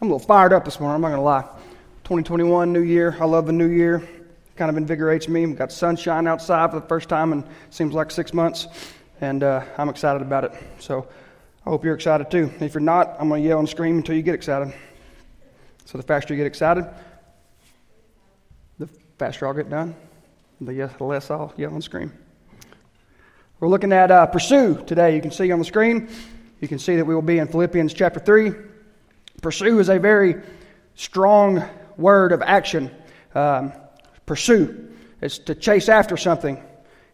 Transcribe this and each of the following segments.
I'm a little fired up this morning, I'm not going to lie. 2021, new year. I love the new year. Kind of invigorates me. We've got sunshine outside for the first time in seems like 6 months, and I'm excited about it. So I hope you're excited too. If you're not, I'm going to yell and scream until you get excited. So the faster you get excited, the faster I'll get done, the less I'll yell and scream. We're looking at pursue today. You can see on the screen, you can see that we will be in Philippians chapter 3. Pursue is a very strong word of action. Pursue is to chase after something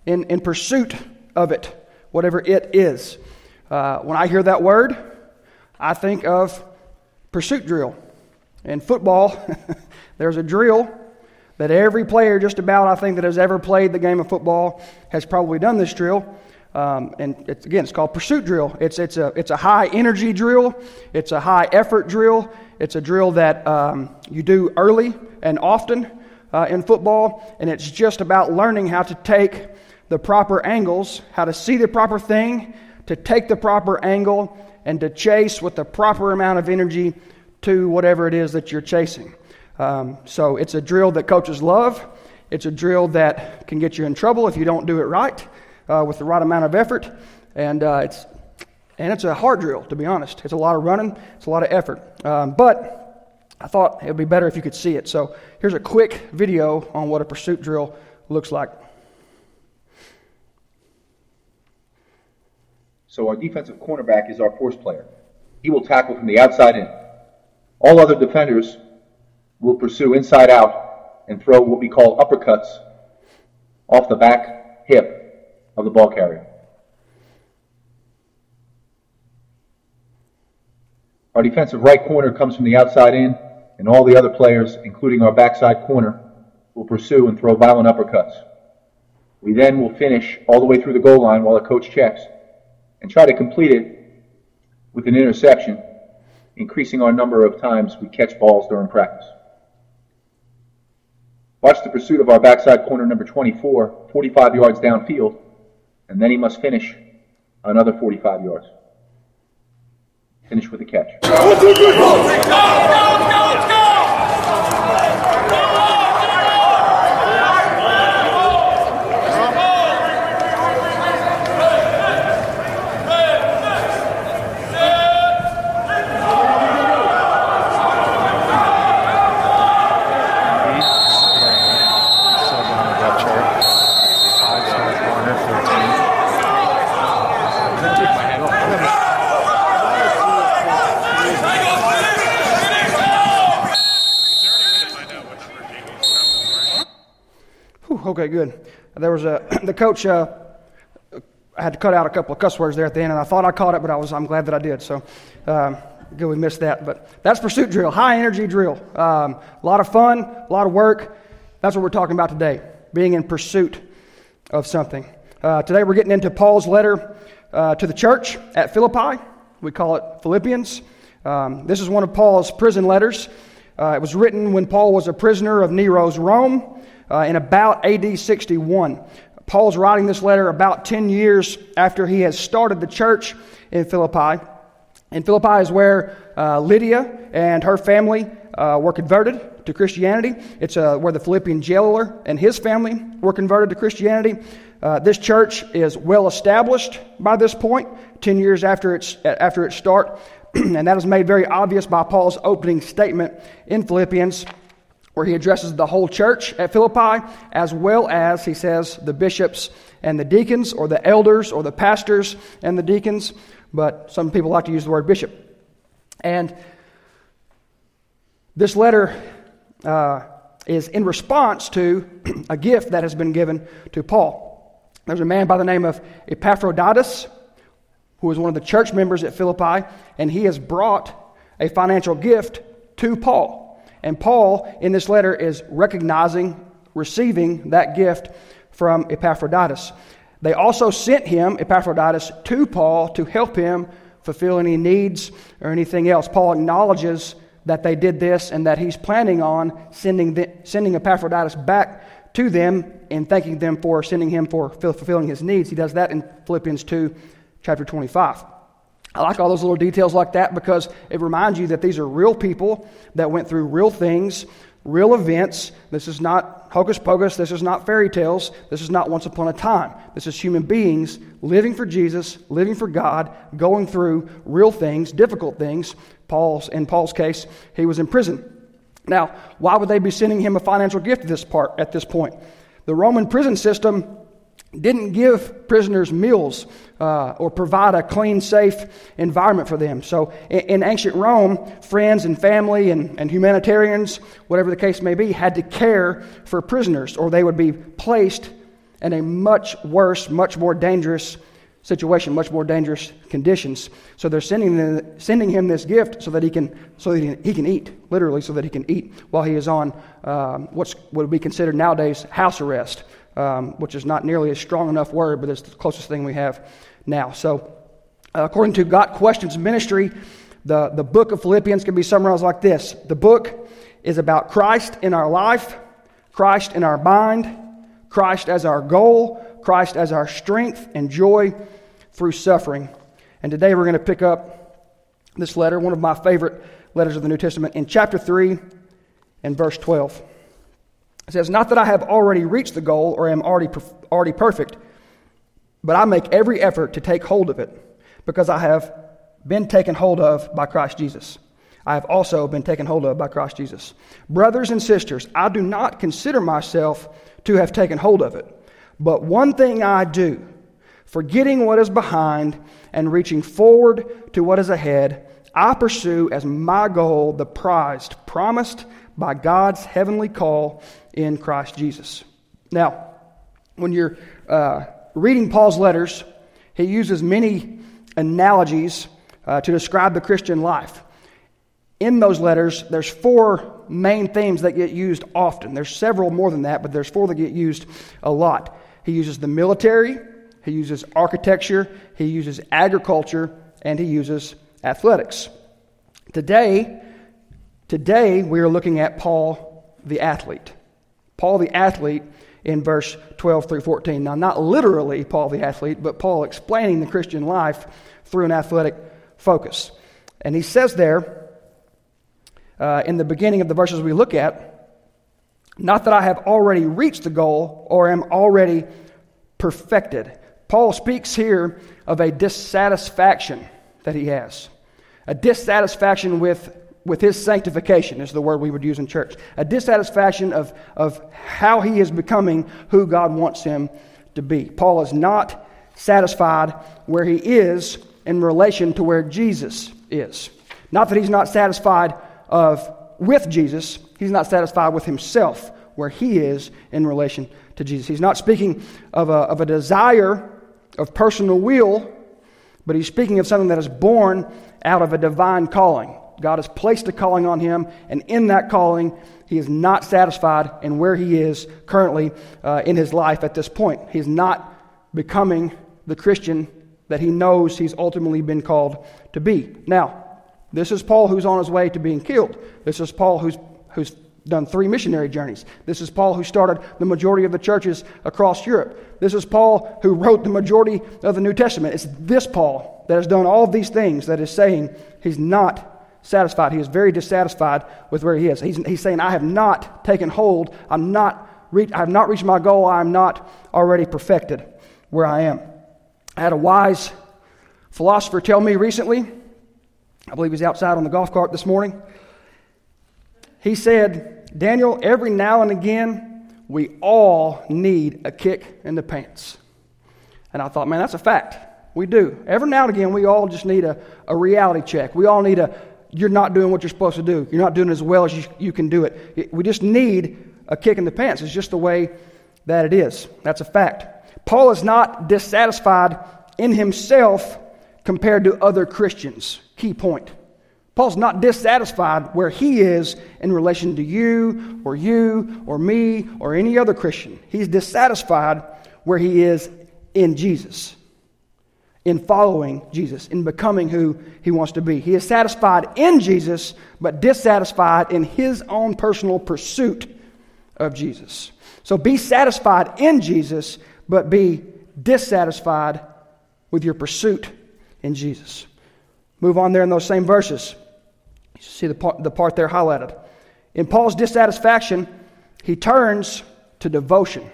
in pursuit of it, whatever it is. When I hear that word, I think of pursuit drill. In football, there's a drill that every player just about I think that has ever played the game of football has probably done this drill. And it's called pursuit drill. It's a high energy drill. It's a high effort drill. It's a drill that you do early and often. In football, and it's just about learning how to take the proper angles, how to see the proper thing, to take the proper angle, and to chase with the proper amount of energy to whatever it is that you're chasing. So it's a drill that coaches love. It's a drill that can get you in trouble if you don't do it right with the right amount of effort, and it's a hard drill, to be honest. It's a lot of running. It's a lot of effort, but I thought it would be better if you could see it. So here's a quick video on what a pursuit drill looks like. So our defensive cornerback is our force player. He will tackle from the outside in. All other defenders will pursue inside out and throw what we call uppercuts off the back hip of the ball carrier. Our defensive right corner comes from the outside in, and all the other players, including our backside corner, will pursue and throw violent uppercuts. We then will finish all the way through the goal line while the coach checks and try to complete it with an interception, increasing our number of times we catch balls during practice. Watch the pursuit of our backside corner number 24, 45 yards downfield, and then he must finish another 45 yards. Finish with a catch. Okay, good. There was the coach. I had to cut out a couple of cuss words there at the end, and I thought I caught it, but I'm glad that I did. So, good we missed that. But that's pursuit drill, high energy drill. A lot of fun, a lot of work. That's what we're talking about today, being in pursuit of something. Today we're getting into Paul's letter to the church at Philippi. We call it Philippians. This is one of Paul's prison letters. It was written when Paul was a prisoner of Nero's Rome. In about AD 61. Paul's writing this letter about 10 years after he has started the church in Philippi. And Philippi is where Lydia and her family were converted to Christianity. It's where the Philippian jailer and his family were converted to Christianity. This church is well established by this point, 10 years after its start. And that is made very obvious by Paul's opening statement in Philippians, where he addresses the whole church at Philippi, as well as, he says, the bishops and the deacons, or the elders, or the pastors and the deacons. But some people like to use the word bishop. And this letter is in response to a gift that has been given to Paul. There's a man by the name of Epaphroditus, who is one of the church members at Philippi, and he has brought a financial gift to Paul. And Paul, in this letter, is receiving that gift from Epaphroditus. They also sent him, Epaphroditus, to Paul to help him fulfill any needs or anything else. Paul acknowledges that they did this and that he's planning on sending Epaphroditus back to them and thanking them for sending him for fulfilling his needs. He does that in Philippians 2, chapter 25. I like all those little details like that because it reminds you that these are real people that went through real things, real events. This is not hocus pocus. This is not fairy tales. This is not once upon a time. This is human beings living for Jesus, living for God, going through real things, difficult things. In Paul's case, he was in prison. Now, why would they be sending him a financial gift at this point? The Roman prison system didn't give prisoners meals or provide a clean, safe environment for them. So in ancient Rome, friends and family and humanitarians, whatever the case may be, had to care for prisoners, or they would be placed in a much worse, much more dangerous situation, much more dangerous conditions. So they're sending him this gift so that he can eat, literally, so that he can eat while he is on what would be considered nowadays house arrest. Which is not nearly a strong enough word, but it's the closest thing we have now. So according to Got Questions ministry, the book of Philippians can be summarized like this. The book is about Christ in our life, Christ in our mind, Christ as our goal, Christ as our strength and joy through suffering. And today we're going to pick up this letter, one of my favorite letters of the New Testament, in chapter 3 and verse 12. It says, "Not that I have already reached the goal or am already perfect, but I make every effort to take hold of it, because I have been taken hold of by Christ Jesus. I have also been taken hold of by Christ Jesus. Brothers and sisters, I do not consider myself to have taken hold of it, but one thing I do, forgetting what is behind and reaching forward to what is ahead, I pursue as my goal the prize promised by God's heavenly call in Christ Jesus." Now, when you're reading Paul's letters, he uses many analogies to describe the Christian life. In those letters, there's four main themes that get used often. There's several more than that, but there's four that get used a lot. He uses the military, he uses architecture, he uses agriculture, and he uses athletics. Today, we are looking at Paul the athlete. Paul the athlete in verse 12 through 14. Now, not literally Paul the athlete, but Paul explaining the Christian life through an athletic focus. And he says there, in the beginning of the verses we look at, "Not that I have already reached the goal or am already perfected." Paul speaks here of a dissatisfaction that he has. A dissatisfaction with his sanctification is the word we would use in church. A dissatisfaction of how he is becoming who God wants him to be. Paul is not satisfied where he is in relation to where Jesus is. Not that he's not satisfied with Jesus. He's not satisfied with himself where he is in relation to Jesus. He's not speaking of a desire of personal will, but he's speaking of something that is born out of a divine calling. God has placed a calling on him, and in that calling, he is not satisfied in where he is currently in his life at this point. He's not becoming the Christian that he knows he's ultimately been called to be. Now, this is Paul who's on his way to being killed. This is Paul who's done 3 missionary journeys. This is Paul who started the majority of the churches across Europe. This is Paul who wrote the majority of the New Testament. It's this Paul that has done all these things that is saying he's not satisfied. He is very dissatisfied with where he is. He's saying, "I have not taken hold. I have not reached my goal. I am not already perfected where I am." I had a wise philosopher tell me recently, I believe he's outside on the golf cart this morning. He said, "Daniel, every now and again, we all need a kick in the pants." And I thought, man, that's a fact. We do. Every now and again, we all just need a reality check. We all need you're not doing what you're supposed to do. You're not doing as well as you can do it. We just need a kick in the pants. It's just the way that it is. That's a fact. Paul is not dissatisfied in himself compared to other Christians. Key point. Paul's not dissatisfied where he is in relation to you or me or any other Christian. He's dissatisfied where he is in Jesus, in following Jesus, in becoming who he wants to be. He is satisfied in Jesus, but dissatisfied in his own personal pursuit of Jesus. So be satisfied in Jesus, but be dissatisfied with your pursuit in Jesus. Move on there in those same verses. You see the part there highlighted. In Paul's dissatisfaction, he turns to devotion.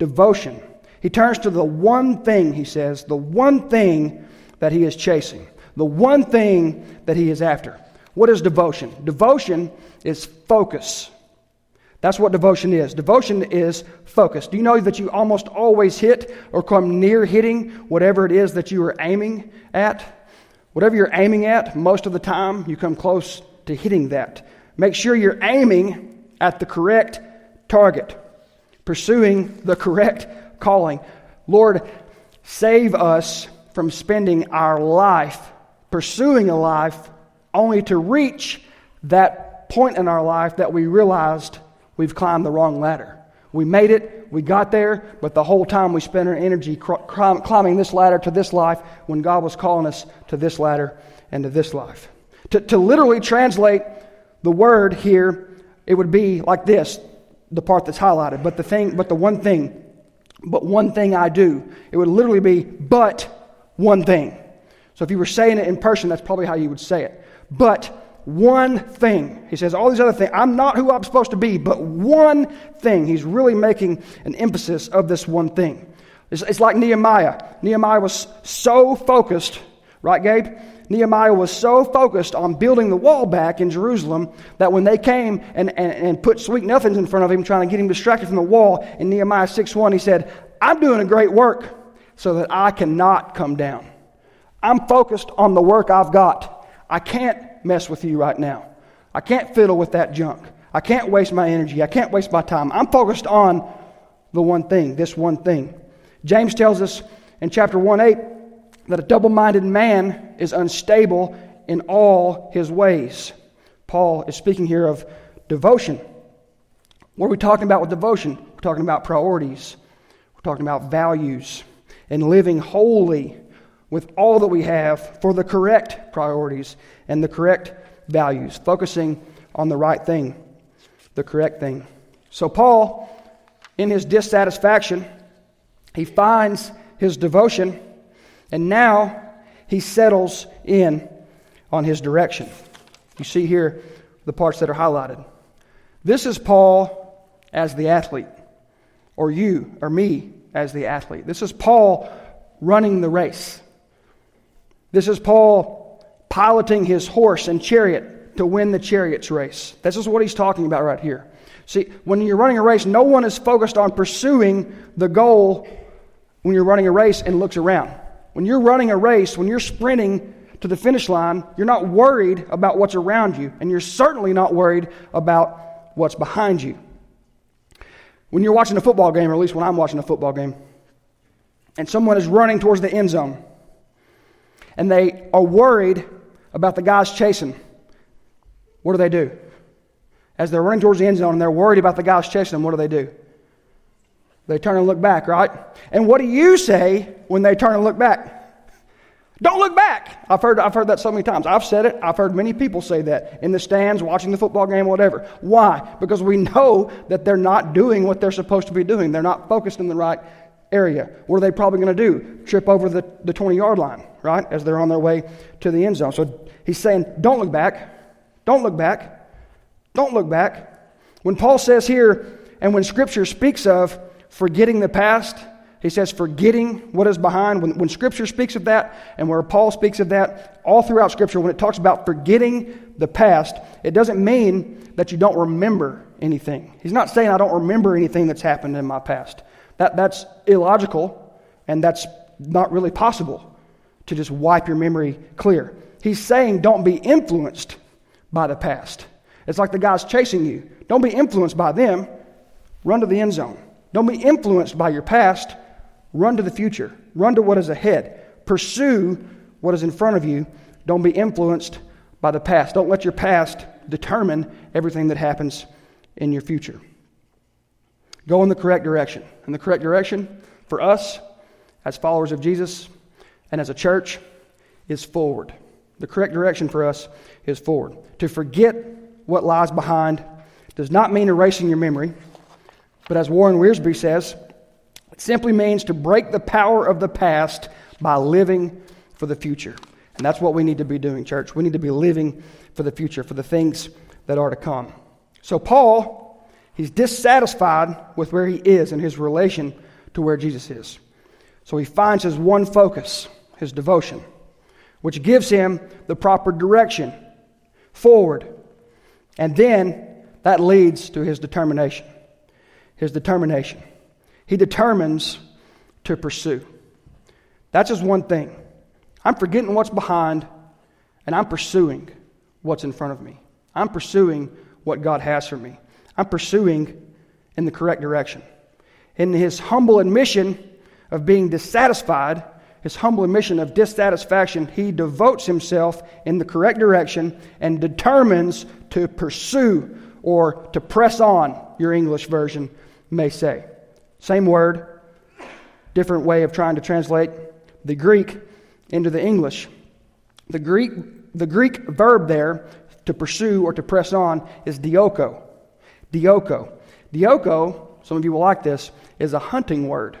Devotion. He turns to the one thing, he says, the one thing that he is chasing, the one thing that he is after. What is devotion? Devotion is focus. That's what devotion is. Devotion is focus. Do you know that you almost always hit or come near hitting whatever it is that you are aiming at? Whatever you're aiming at, most of the time you come close to hitting that. Make sure you're aiming at the correct target, pursuing the correct calling. Lord, save us from spending our life pursuing a life only to reach that point in our life that we realized we've climbed the wrong ladder. We made it, we got there, but the whole time we spent our energy climbing this ladder to this life when God was calling us to this ladder and to this life. To literally translate the word here, it would be like this, the part that's highlighted, but one thing I do. It would literally be, but one thing. So if you were saying it in person, that's probably how you would say it. But one thing. He says all these other things. I'm not who I'm supposed to be, but one thing. He's really making an emphasis of this one thing. It's like Nehemiah. Nehemiah was so focused, right, Gabe? Nehemiah was so focused on building the wall back in Jerusalem that when they came and put sweet nothings in front of him, trying to get him distracted from the wall, in Nehemiah 6:1, he said, I'm doing a great work so that I cannot come down. I'm focused on the work I've got. I can't mess with you right now. I can't fiddle with that junk. I can't waste my energy. I can't waste my time. I'm focused on the one thing, this one thing. James tells us in chapter 1:8, that a double-minded man is unstable in all his ways. Paul is speaking here of devotion. What are we talking about with devotion? We're talking about priorities. We're talking about values and living wholly with all that we have for the correct priorities and the correct values, focusing on the right thing, the correct thing. So Paul, in his dissatisfaction, he finds his devotion. And now he settles in on his direction. You see here the parts that are highlighted. This is Paul as the athlete, or you, or me as the athlete. This is Paul running the race. This is Paul piloting his horse and chariot to win the chariot's race. This is what he's talking about right here. See, when you're running a race, no one is focused on pursuing the goal when you're running a race and looks around. When you're running a race, when you're sprinting to the finish line, you're not worried about what's around you, and you're certainly not worried about what's behind you. When you're watching a football game, or at least when I'm watching a football game, and someone is running towards the end zone, and they are worried about the guys chasing, what do they do? As they're running towards the end zone and they're worried about the guys chasing them, what do they do? They turn and look back, right? And what do you say when they turn and look back? Don't look back. I've heard that so many times. I've said it. I've heard many people say that in the stands, watching the football game, whatever. Why? Because we know that they're not doing what they're supposed to be doing. They're not focused in the right area. What are they probably going to do? Trip over the 20-yard line, right? As they're on their way to the end zone. So he's saying, don't look back. Don't look back. Don't look back. When Paul says here, and when Scripture speaks of forgetting the past, he says forgetting what is behind. When Scripture speaks of that, and where Paul speaks of that, all throughout Scripture, when it talks about forgetting the past, it doesn't mean that you don't remember anything. He's not saying I don't remember anything that's happened in my past. That's illogical, and that's not really possible to just wipe your memory clear. He's saying don't be influenced by the past. It's like the guys chasing you. Don't be influenced by them. Run to the end zone. Don't be influenced by your past. Run to the future. Run to what is ahead. Pursue what is in front of you. Don't be influenced by the past. Don't let your past determine everything that happens in your future. Go in the correct direction. And the correct direction for us as followers of Jesus and as a church is forward. The correct direction for us is forward. To forget what lies behind does not mean erasing your memory. But as Warren Wiersbe says, it simply means to break the power of the past by living for the future. And that's what we need to be doing, church. We need to be living for the future, for the things that are to come. So Paul, he's dissatisfied with where he is in his relation to where Jesus is. So he finds his one focus, his devotion, which gives him the proper direction forward. And then that leads to his determination. His determination. He determines to pursue. That's his one thing. I'm forgetting what's behind, and I'm pursuing what's in front of me. I'm pursuing what God has for me. I'm pursuing in the correct direction. In his humble admission of being dissatisfied, his humble admission of dissatisfaction, he devotes himself in the correct direction and determines to pursue, or to press on, your English version may say. Same word, different way of trying to translate the Greek into the English. The Greek verb there, to pursue or to press on, is dioko. Dioko. Dioko, some of you will like this, is a hunting word.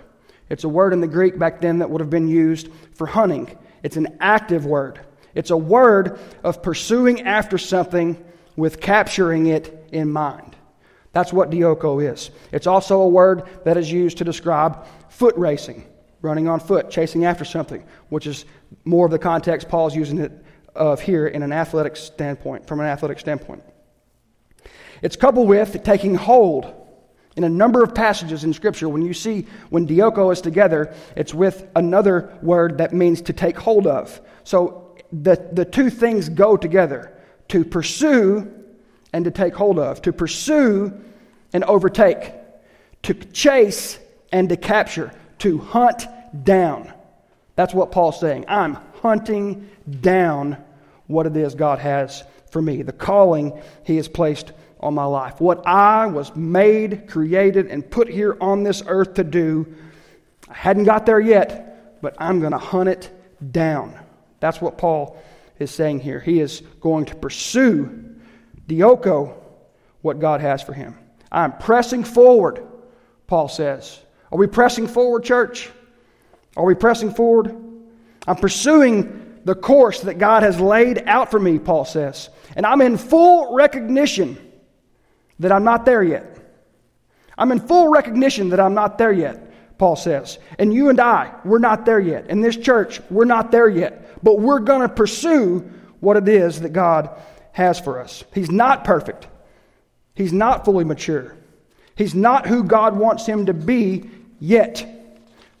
It's a word in the Greek back then that would have been used for hunting. It's an active word. It's a word of pursuing after something with capturing it in mind. That's what dioko is. It's also a word that is used to describe foot racing, running on foot, chasing after something, which is more of the context Paul's using it of here in an athletic standpoint, from an athletic standpoint. It's coupled with taking hold. In a number of passages in Scripture, when dioko is together, it's with another word that means to take hold of. So the two things go together, to pursue and to take hold of, to pursue and overtake, to chase and to capture, to hunt down. That's what Paul's saying. I'm hunting down what it is God has for me, the calling He has placed on my life, what I was made, created, and put here on this earth to do. I hadn't got there yet, but I'm going to hunt it down. That's what Paul is saying here. He is going to pursue, dioko, what God has for him. I'm pressing forward, Paul says. Are we pressing forward, church? Are we pressing forward? I'm pursuing the course that God has laid out for me, Paul says. And I'm in full recognition that I'm not there yet. I'm in full recognition that I'm not there yet, Paul says. And you and I, we're not there yet. In this church, we're not there yet. But we're going to pursue what it is that God has for us. He's not perfect. He's not fully mature. He's not who God wants him to be yet.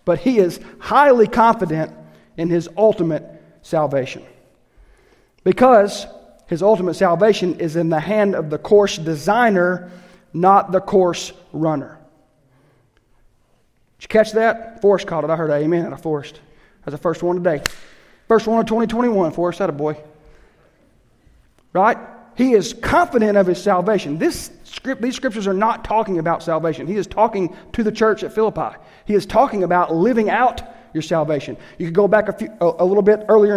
But he is highly confident in his ultimate salvation, because his ultimate salvation is in the hand of the course designer, not the course runner. Did you catch that? Forrest caught it. I heard an amen out of Forrest. That's the first one today. First one of 2021, Forrest. That a boy. Right? He is confident of his salvation. These scriptures are not talking about salvation. He is talking to the church at Philippi. He is talking about living out your salvation. You could go back a little bit earlier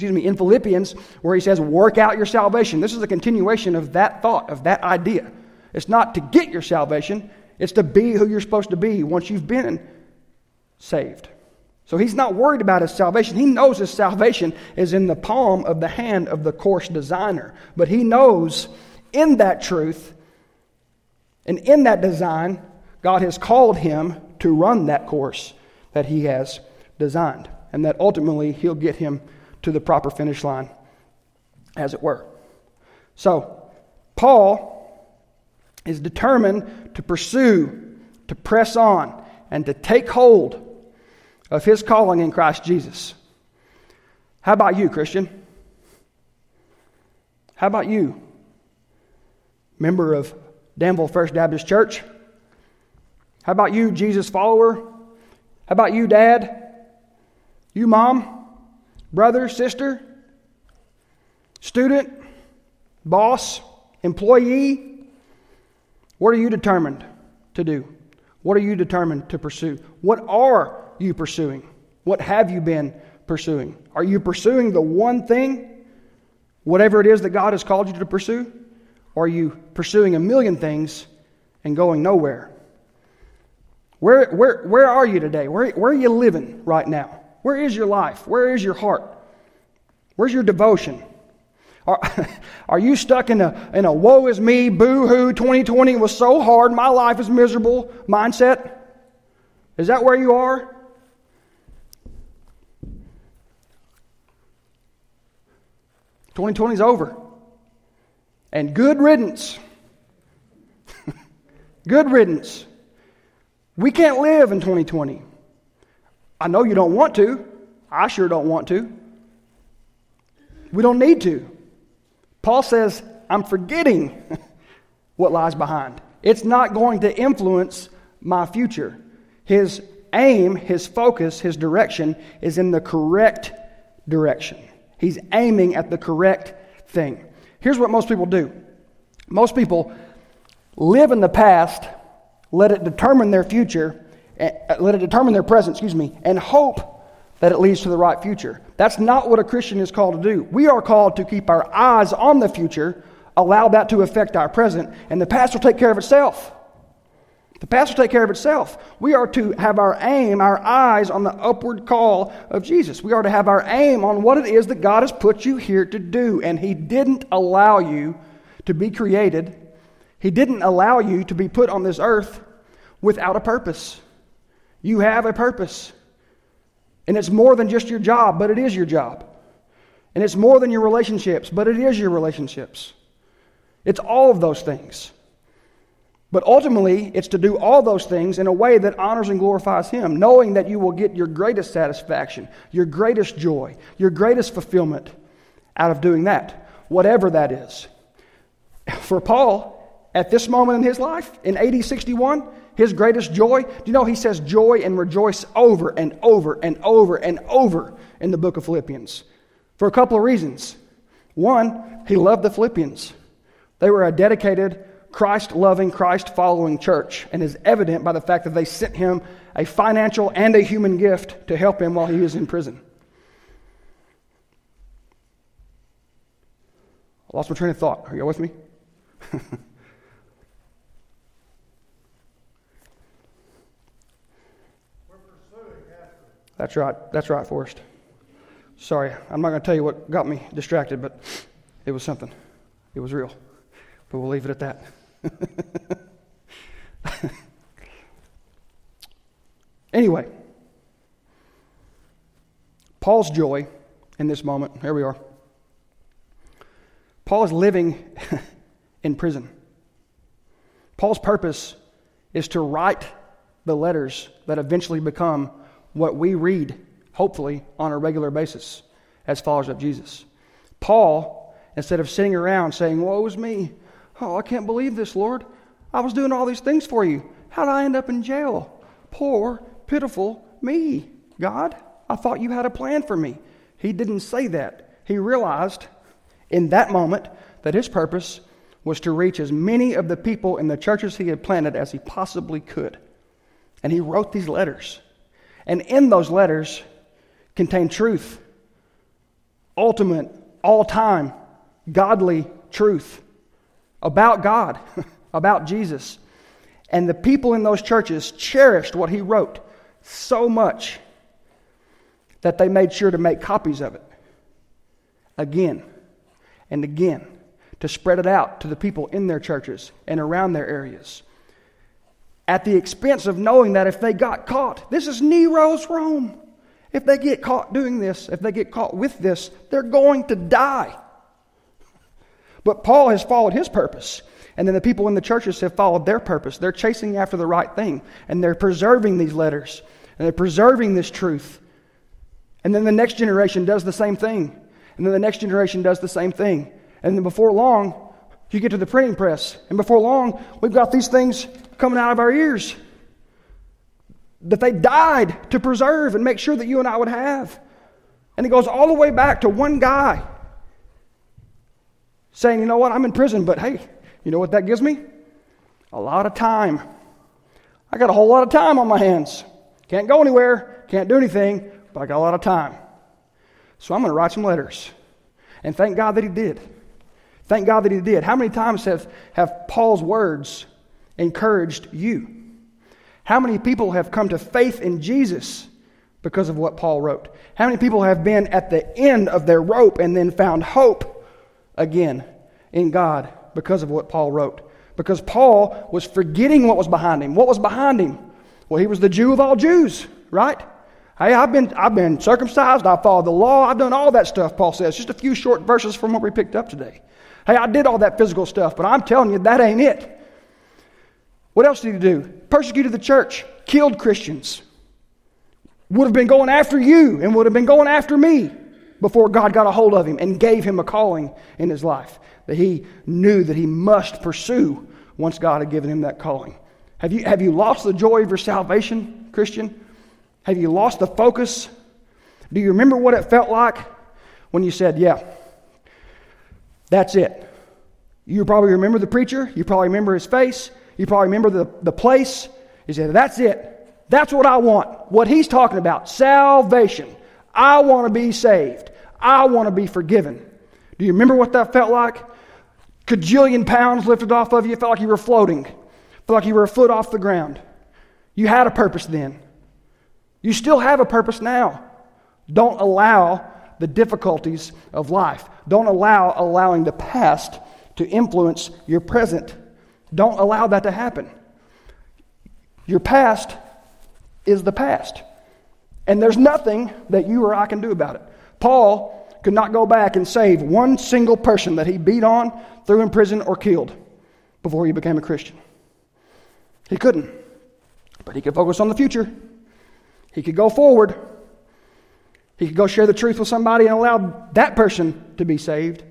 in Philippians, where he says, work out your salvation. This is a continuation of that thought, of that idea. It's not to get your salvation, it's to be who you're supposed to be once you've been saved. So he's not worried about his salvation. He knows his salvation is in the palm of the hand of the course designer. But he knows in that truth and in that design, God has called him to run that course that he has designed, and that ultimately he'll get him to the proper finish line, as it were. So, Paul is determined to pursue, to press on, and to take hold of his calling in Christ Jesus. How about you, Christian? How about you, member of Danville First Baptist Church? How about you, Jesus follower? How about you, Dad? You, Mom? Brother, sister? Student? Boss? Employee? What are you determined to do? What are you determined to pursue? What are you pursuing? What have you been pursuing? Are you pursuing the one thing, whatever it is that God has called you to pursue? Or are you pursuing a million things and going nowhere? Where are you today? Where are you living right now? Where is your life? Where is your heart? Where's your devotion? Are you stuck in a woe is me, boo-hoo, 2020 was so hard, my life is miserable mindset? Is that where you are? Is over. And good riddance. Good riddance. We can't live in 2020. I know you don't want to. I sure don't want to. We don't need to. Paul says, I'm forgetting what lies behind. It's not going to influence my future. His aim, his focus, his direction is in the correct direction. He's aiming at the correct thing. Here's what most people do. Most people live in the past, let it determine their future, let it determine their present, and hope that it leads to the right future. That's not what a Christian is called to do. We are called to keep our eyes on the future, allow that to affect our present, and the past will take care of itself. The past will take care of itself. We are to have our aim, our eyes on the upward call of Jesus. We are to have our aim on what it is that God has put you here to do. And He didn't allow you to be created. He didn't allow you to be put on this earth without a purpose. You have a purpose. And it's more than just your job, but it is your job. And it's more than your relationships, but it is your relationships. It's all of those things. But ultimately, it's to do all those things in a way that honors and glorifies Him, knowing that you will get your greatest satisfaction, your greatest joy, your greatest fulfillment out of doing that, whatever that is. For Paul, at this moment in his life, in AD 61, his greatest joy, do you know he says joy and rejoice over and over and over and over in the book of Philippians for a couple of reasons. One, he loved the Philippians. They were a dedicated, Christ-loving, Christ-following church, and is evident by the fact that they sent him a financial and a human gift to help him while he was in prison. I lost my train of thought. Are you all with me? That's right. That's right, Forrest. Sorry, I'm not going to tell you what got me distracted, but it was something. It was real. But we'll leave it at that. Anyway, Paul's joy in this moment, here we are. Paul is living in prison. Paul's purpose is to write the letters that eventually become what we read, hopefully, on a regular basis as followers of Jesus. Paul, instead of sitting around saying, woe is me, oh, I can't believe this, Lord. I was doing all these things for you. How did I end up in jail? Poor, pitiful me. God, I thought you had a plan for me. He didn't say that. He realized in that moment that his purpose was to reach as many of the people in the churches he had planted as he possibly could. And he wrote these letters. And in those letters contained truth, ultimate, all-time, godly truth about God, about Jesus. And the people in those churches cherished what he wrote so much that they made sure to make copies of it again and again to spread it out to the people in their churches and around their areas at the expense of knowing that if they got caught, this is Nero's Rome. If they get caught doing this, if they get caught with this, they're going to die. But Paul has followed his purpose, and then the people in the churches have followed their purpose. They're chasing after the right thing, and they're preserving these letters, and they're preserving this truth. And then the next generation does the same thing, and then the next generation does the same thing. And then before long, you get to the printing press, and before long, we've got these things coming out of our ears that they died to preserve and make sure that you and I would have. And it goes all the way back to one guy saying, you know what, I'm in prison, but hey, you know what that gives me? A lot of time. I got a whole lot of time on my hands. Can't go anywhere, can't do anything, but I got a lot of time. So I'm going to write some letters. And thank God that he did. Thank God that he did. How many times have Paul's words encouraged you? How many people have come to faith in Jesus because of what Paul wrote. How many people have been at the end of their rope and then found hope again in God because of what Paul wrote? Because Paul was forgetting what was behind him. What was behind him? Well, he was the Jew of all Jews, right? Hey, I've been circumcised, I followed the law, I've done all that stuff, Paul says. Just a few short verses from what we picked up today. Hey, I did all that physical stuff, but I'm telling you, that ain't it. What else did he do? Persecuted the church, killed Christians. Would have been going after you and would have been going after me before God got a hold of him and gave him a calling in his life that he knew that he must pursue once God had given him that calling. Have you lost the joy of your salvation, Christian? Have you lost the focus? Do you remember what it felt like when you said, yeah, that's it? You probably remember the preacher. You probably remember his face. You probably remember the place. You said, that's it. That's what I want. What he's talking about, salvation. I want to be saved. I want to be forgiven. Do you remember what that felt like? Cajillion pounds lifted off of you. It felt like you were floating. It felt like you were a foot off the ground. You had a purpose then. You still have a purpose now. Don't allow the difficulties of life. Don't allow allowing the past to influence your present. Don't allow that to happen. Your past is the past. And there's nothing that you or I can do about it. Paul could not go back and save one single person that he beat on, threw in prison, or killed before he became a Christian. He couldn't. But he could focus on the future. He could go forward. He could go share the truth with somebody and allow that person to be saved.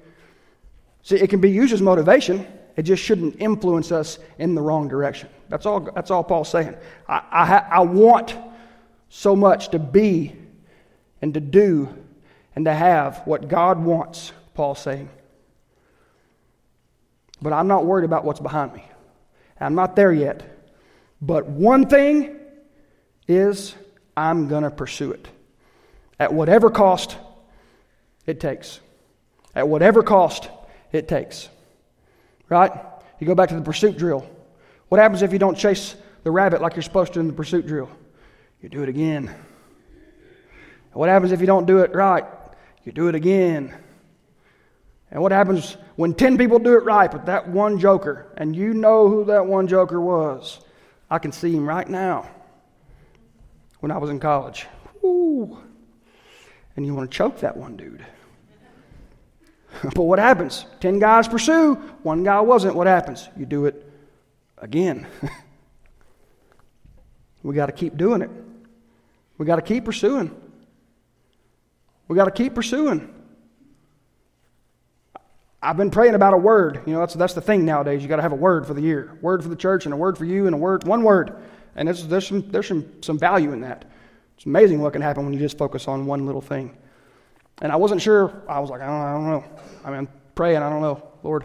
See, it can be used as motivation. It just shouldn't influence us in the wrong direction. That's all Paul's saying. I want so much to be and to do and to have what God wants, Paul's saying. But I'm not worried about what's behind me. I'm not there yet. But one thing is, I'm going to pursue it at whatever cost it takes. At whatever cost it takes. Right? You go back to the pursuit drill. What happens if you don't chase the rabbit like you're supposed to in the pursuit drill? You do it again. What happens if you don't do it right? You do it again. And what happens when 10 people do it right but that one joker, and you know who that one joker was? I can see him right now. When I was in college. Ooh. And you want to choke that one dude. But what happens? 10 guys pursue, one guy wasn't. What happens? You do it again. We got to keep doing it. We got to keep pursuing. We got to keep pursuing. I've been praying about a word. You know, that's the thing nowadays. You got to have a word for the year. Word for the church and a word for you and a word, one word. And there's some value in that. It's amazing what can happen when you just focus on one little thing. And I wasn't sure. I was like, I don't know. I mean, I'm praying. I don't know, Lord.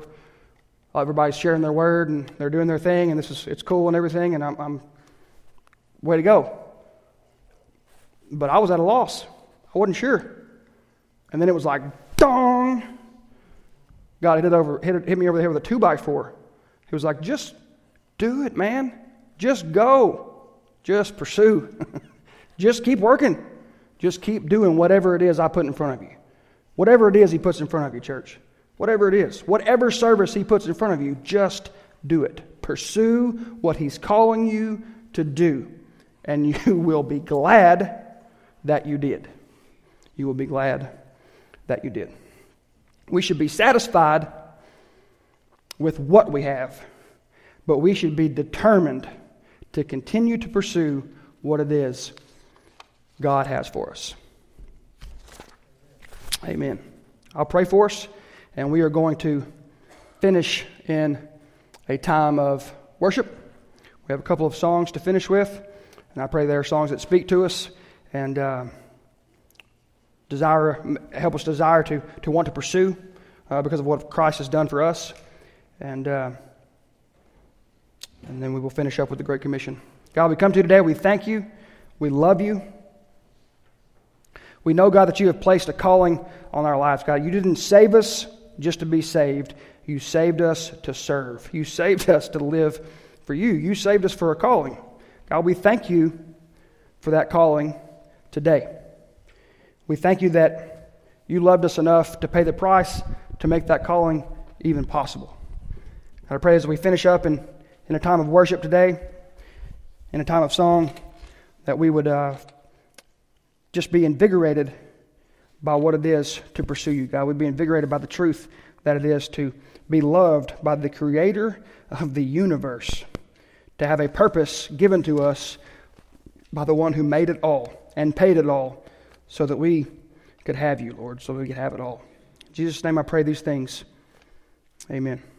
Everybody's sharing their word and they're doing their thing, and it's cool and everything. And I'm way to go. But I was at a loss. I wasn't sure. And then it was like, dong! God hit me over the head with a 2x4. He was like, just do it, man. Just go. Just pursue. Just keep working. Just keep doing whatever it is I put in front of you. Whatever it is he puts in front of you, church. Whatever it is. Whatever service he puts in front of you, just do it. Pursue what he's calling you to do. And you will be glad that you did. You will be glad that you did. We should be satisfied with what we have. But we should be determined to continue to pursue what it is God has for us. Amen. I'll pray for us, and we are going to finish in a time of worship. We have a couple of songs to finish with, and I pray they are songs that speak to us and help us desire to want to pursue because of what Christ has done for us. And then we will finish up with the Great Commission. God, we come to you today. We thank you. We love you. We know, God, that you have placed a calling on our lives. God, you didn't save us just to be saved. You saved us to serve. You saved us to live for you. You saved us for a calling. God, we thank you for that calling today. We thank you that you loved us enough to pay the price to make that calling even possible. And I pray as we finish up in a time of worship today, in a time of song, that we would just be invigorated by what it is to pursue you, God. We'd be invigorated by the truth that it is to be loved by the Creator of the universe, to have a purpose given to us by the one who made it all and paid it all so that we could have you, Lord, so that we could have it all. In Jesus' name I pray these things. Amen.